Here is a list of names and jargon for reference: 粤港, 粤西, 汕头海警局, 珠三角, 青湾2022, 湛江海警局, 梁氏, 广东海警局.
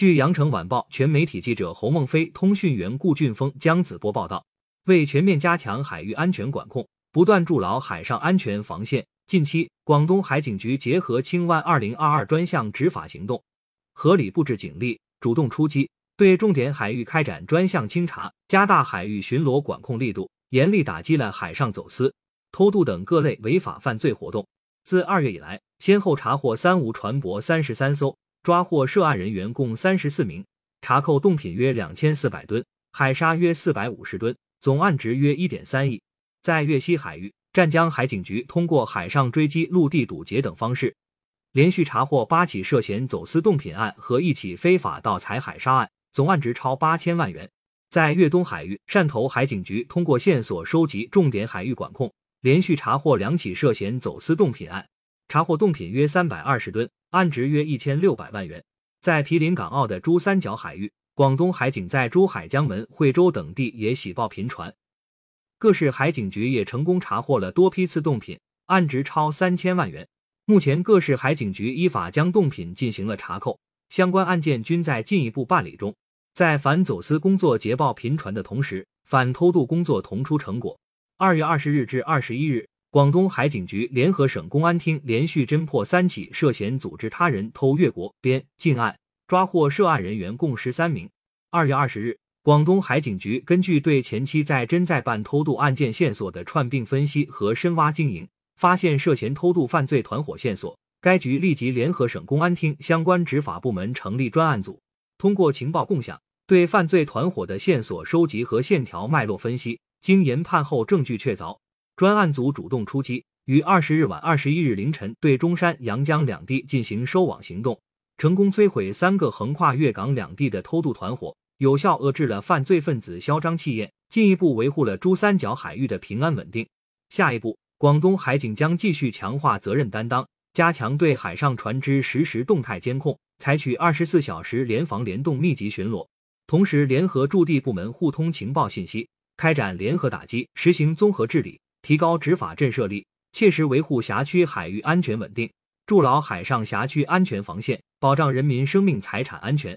据羊城晚报全媒体记者侯梦飞、通讯员顾俊峰、江子波报道，为全面加强海域安全管控，不断筑牢海上安全防线，近期，广东海警局结合青湾2022专项执法行动，合理布置警力，主动出击，对重点海域开展专项清查，加大海域巡逻管控力度，严厉打击了海上走私、偷渡等各类违法犯罪活动。自2月以来，先后查获三无船舶33艘，抓获涉案人员共34名，查扣冻品约2400吨，海沙约450吨，总案值约 1.3 亿。在粤西海域，湛江海警局通过海上追击、陆地堵截等方式，连续查获8起涉嫌走私冻品案和1起非法盗采海沙案，总案值超8000万元。在粤东海域，汕头海警局通过线索收集、重点海域管控，连续查获2起涉嫌走私冻品案，查获冻品约320吨，案值约1600万元。在毗邻港澳的珠三角海域，广东海警在珠海、江门、惠州等地也喜报频传，各市海警局也成功查获了多批次冻品，案值超3000万元。目前各市海警局依法将冻品进行了查扣，相关案件均在进一步办理中。在反走私工作捷报频传的同时，反偷渡工作同出成果。2月20日至21日，广东海警局联合省公安厅连续侦破3起涉嫌组织他人偷越国边境案，抓获涉案人员共13名。2月20日，广东海警局根据对前期在真在办偷渡案件线索的串并分析和深挖经营，发现涉嫌偷渡犯罪团伙线索，该局立即联合省公安厅相关执法部门成立专案组，通过情报共享，对犯罪团伙的线索收集和线条脉络分析，经研判后证据确凿，专案组主动出击，于20日晚21日凌晨对中山、阳江两地进行收网行动，成功摧毁3个横跨粤港两地的偷渡团伙，有效遏制了犯罪分子嚣张气焰，进一步维护了珠三角海域的平安稳定。下一步，广东海警将继续强化责任担当，加强对海上船只实时动态监控，采取24小时联防联动密集巡逻，同时联合驻地部门互通情报信息，开展联合打击，实行综合治理，提高执法震慑力，切实维护辖区海域安全稳定，筑牢海上辖区安全防线，保障人民生命财产安全。